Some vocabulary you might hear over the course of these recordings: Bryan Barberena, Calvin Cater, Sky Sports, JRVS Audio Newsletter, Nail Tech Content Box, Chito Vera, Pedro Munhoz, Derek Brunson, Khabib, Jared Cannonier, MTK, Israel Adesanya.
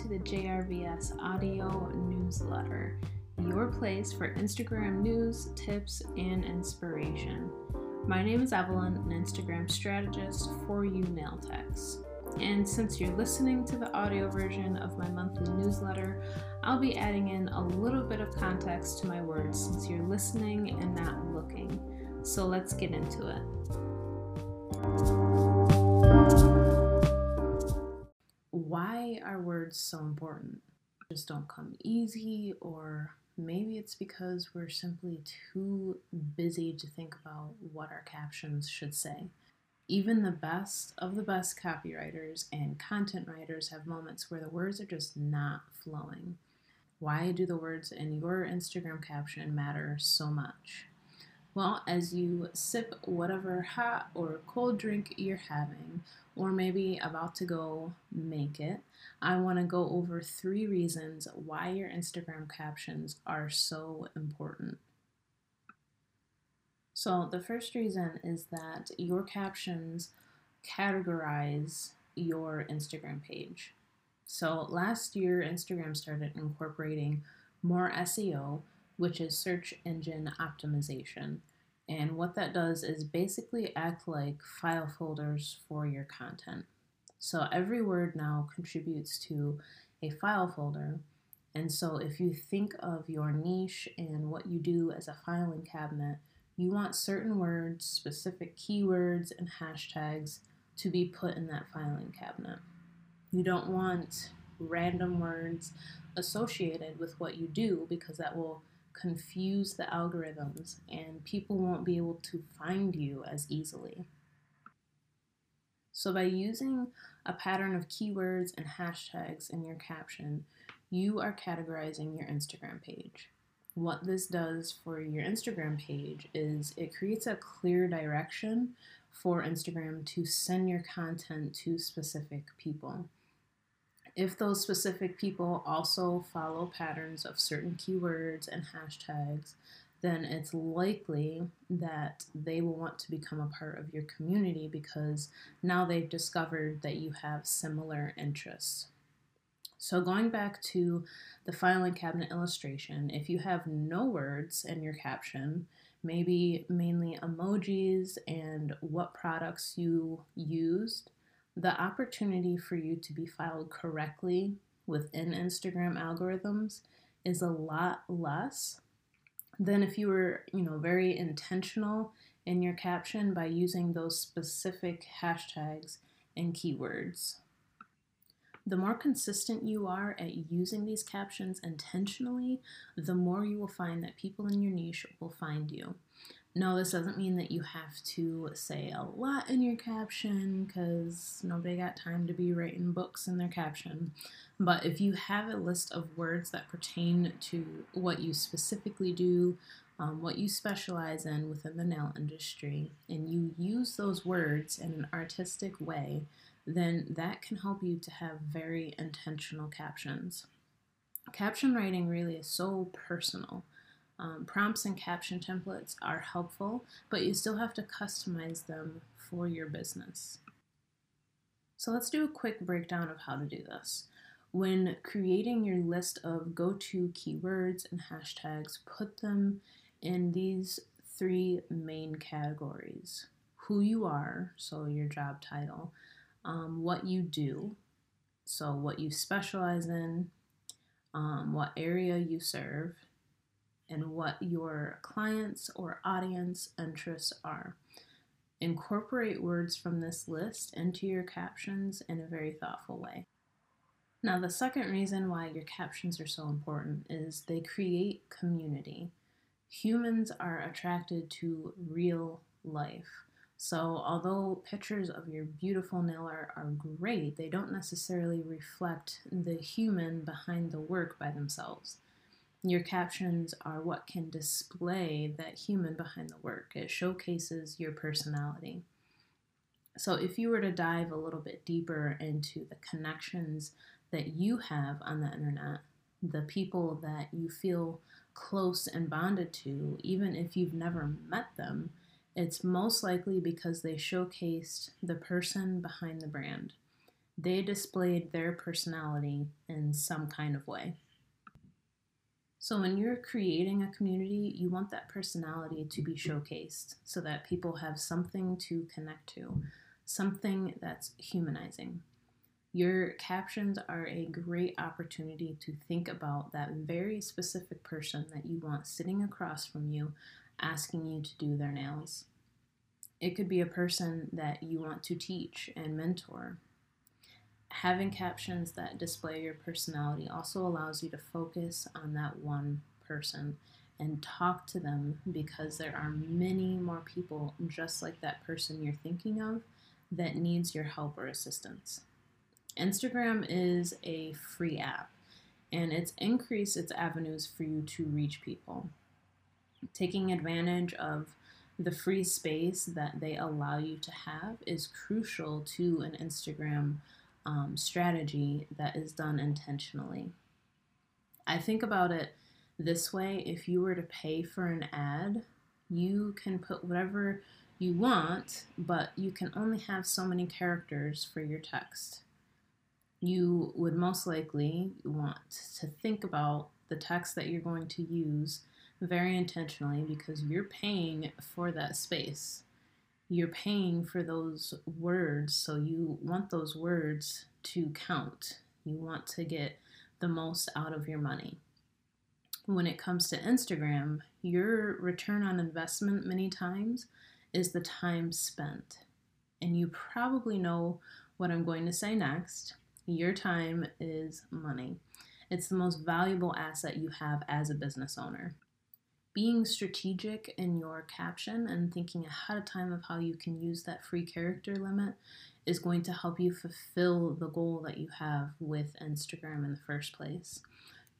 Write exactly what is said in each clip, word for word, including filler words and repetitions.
to the J R V S Audio Newsletter, your place for Instagram news, tips, and inspiration. My name is Evelyn, an Instagram strategist for you nail techs. And since you're listening to the audio version of my monthly newsletter, I'll be adding in a little bit of context to my words since you're listening and not looking. So let's get into it. Why are words so important? They just don't come easy, or maybe it's because we're simply too busy to think about what our captions should say. Even the best of the best copywriters and content writers have moments where the words are just not flowing. Why do the words in your Instagram caption matter so much? Well, as you sip whatever hot or cold drink you're having, or maybe about to go make it, I want to go over three reasons why your Instagram captions are so important. So the first reason is that your captions categorize your Instagram page. So last year, Instagram started incorporating more S E O, which is search engine optimization. And what that does is basically act like file folders for your content. So every word now contributes to a file folder. And so if you think of your niche and what you do as a filing cabinet, you want certain words, specific keywords, and hashtags to be put in that filing cabinet. You don't want random words associated with what you do because that will confuse the algorithms and people won't be able to find you as easily. So by using a pattern of keywords and hashtags in your caption, you are categorizing your Instagram page. What this does for your Instagram page is it creates a clear direction for Instagram to send your content to specific people. If those specific people also follow patterns of certain keywords and hashtags, then it's likely that they will want to become a part of your community because now they've discovered that you have similar interests. So going back to the filing cabinet illustration, if you have no words in your caption, maybe mainly emojis and what products you used, the opportunity for you to be filed correctly within Instagram algorithms is a lot less than if you were, you know, very intentional in your caption by using those specific hashtags and keywords. The more consistent you are at using these captions intentionally, the more you will find that people in your niche will find you. No, this doesn't mean that you have to say a lot in your caption because nobody got time to be writing books in their caption. But if you have a list of words that pertain to what you specifically do, um, what you specialize in within the nail industry, and you use those words in an artistic way, then that can help you to have very intentional captions. Caption writing really is so personal. Um, prompts and caption templates are helpful, but you still have to customize them for your business. So let's do a quick breakdown of how to do this. When creating your list of go-to keywords and hashtags, put them in these three main categories: who you are, so your job title, Um, what you do, so what you specialize in, um, what area you serve, and what your clients or audience interests are. Incorporate words from this list into your captions in a very thoughtful way. Now, the second reason why your captions are so important is they create community. Humans are attracted to real life. So although pictures of your beautiful nail art are great, they don't necessarily reflect the human behind the work by themselves. Your captions are what can display that human behind the work. It showcases your personality. So if you were to dive a little bit deeper into the connections that you have on the internet, the people that you feel close and bonded to, even if you've never met them, it's most likely because they showcased the person behind the brand. They displayed their personality in some kind of way. So when you're creating a community, you want that personality to be showcased so that people have something to connect to, something that's humanizing. Your captions are a great opportunity to think about that very specific person that you want sitting across from you, asking you to do their nails. It could be a person that you want to teach and mentor. Having captions that display your personality also allows you to focus on that one person and talk to them, because there are many more people just like that person you're thinking of that needs your help or assistance. Instagram is a free app, and it's increased its avenues for you to reach people. Taking advantage of the free space that they allow you to have is crucial to an Instagram Um, strategy that is done intentionally. I think about it this way: if you were to pay for an ad, you can put whatever you want, but you can only have so many characters for your text. You would most likely want to think about the text that you're going to use very intentionally, because you're paying for that space. You're paying for those words, so you want those words to count. You want to get the most out of your money. When it comes to Instagram, your return on investment many times is the time spent. And you probably know what I'm going to say next. Your time is money. It's the most valuable asset you have as a business owner. Being strategic in your caption and thinking ahead of time of how you can use that free character limit is going to help you fulfill the goal that you have with Instagram in the first place.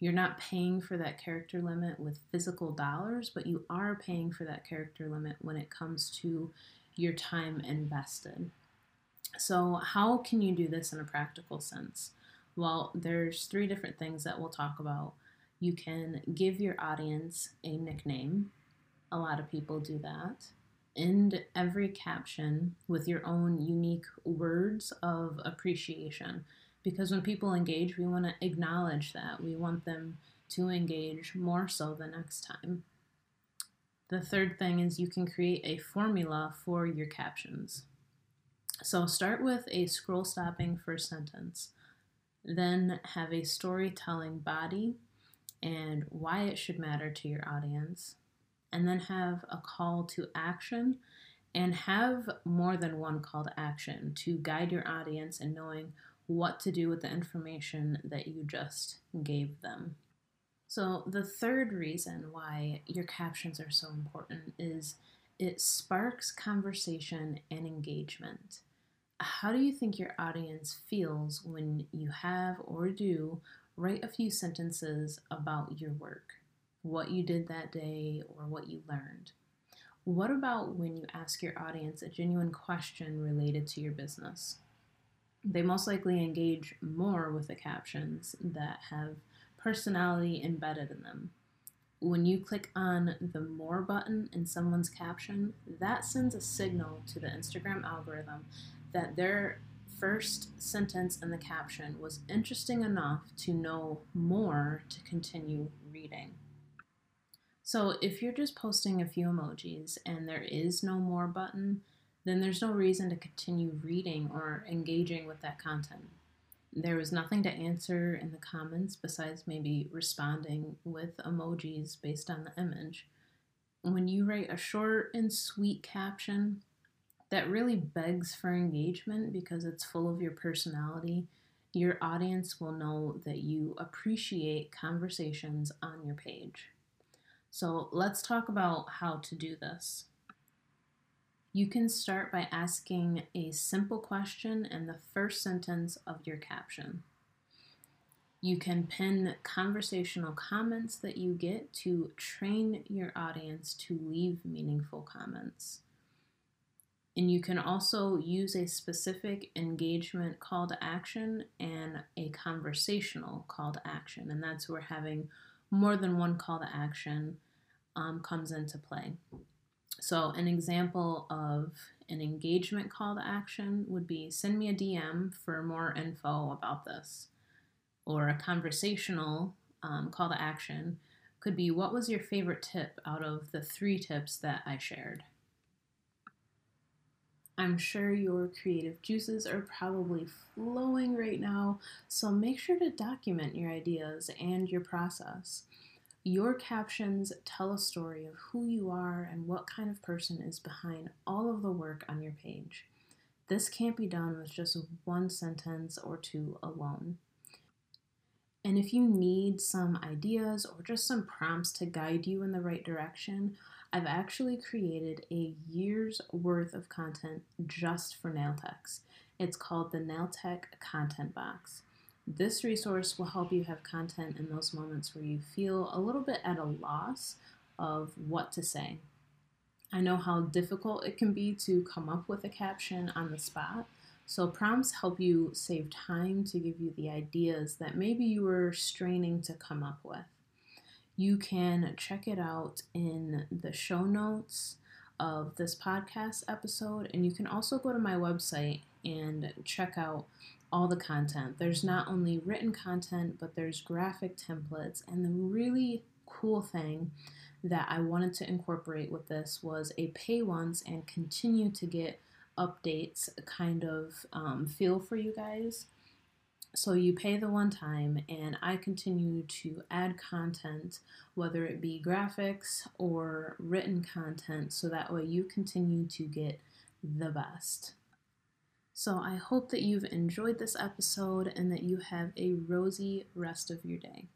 You're not paying for that character limit with physical dollars, but you are paying for that character limit when it comes to your time invested. So how can you do this in a practical sense? Well, there's three different things that we'll talk about. You can give your audience a nickname. A lot of people do that. End every caption with your own unique words of appreciation, because when people engage, we want to acknowledge that. We want them to engage more so the next time. The third thing is you can create a formula for your captions. So start with a scroll-stopping first sentence, then have a storytelling body and why it should matter to your audience, and then have a call to action, and have more than one call to action to guide your audience in knowing what to do with the information that you just gave them. So the third reason why your captions are so important is it sparks conversation and engagement. How do you think your audience feels when you have or do write a few sentences about your work, what you did that day, or what you learned? What about when you ask your audience a genuine question related to your business? They most likely engage more with the captions that have personality embedded in them. When you click on the More button in someone's caption, that sends a signal to the Instagram algorithm that they're first sentence in the caption was interesting enough to know more to continue reading. So if you're just posting a few emojis and there is no more button, then there's no reason to continue reading or engaging with that content. There was nothing to answer in the comments besides maybe responding with emojis based on the image. When you write a short and sweet caption, that really begs for engagement because it's full of your personality. Your audience will know that you appreciate conversations on your page. So let's talk about how to do this. You can start by asking a simple question in the first sentence of your caption. You can pin conversational comments that you get to train your audience to leave meaningful comments. And you can also use a specific engagement call to action and a conversational call to action. And that's where having more than one call to action um, comes into play. So an example of an engagement call to action would be send me a D M for more info about this. Or a conversational um, call to action could be, what was your favorite tip out of the three tips that I shared? I'm sure your creative juices are probably flowing right now, so make sure to document your ideas and your process. Your captions tell a story of who you are and what kind of person is behind all of the work on your page. This can't be done with just one sentence or two alone. And if you need some ideas or just some prompts to guide you in the right direction, I've actually created a year's worth of content just for nail techs. It's called the Nail Tech Content Box. This resource will help you have content in those moments where you feel a little bit at a loss of what to say. I know how difficult it can be to come up with a caption on the spot, so prompts help you save time to give you the ideas that maybe you were straining to come up with. You can check it out in the show notes of this podcast episode, and you can also go to my website and check out all the content. There's not only written content, but there's graphic templates, and the really cool thing that I wanted to incorporate with this was a pay once and continue to get updates kind of um, feel for you guys. So you pay the one time, and I continue to add content, whether it be graphics or written content, so that way you continue to get the best. So I hope that you've enjoyed this episode and that you have a rosy rest of your day.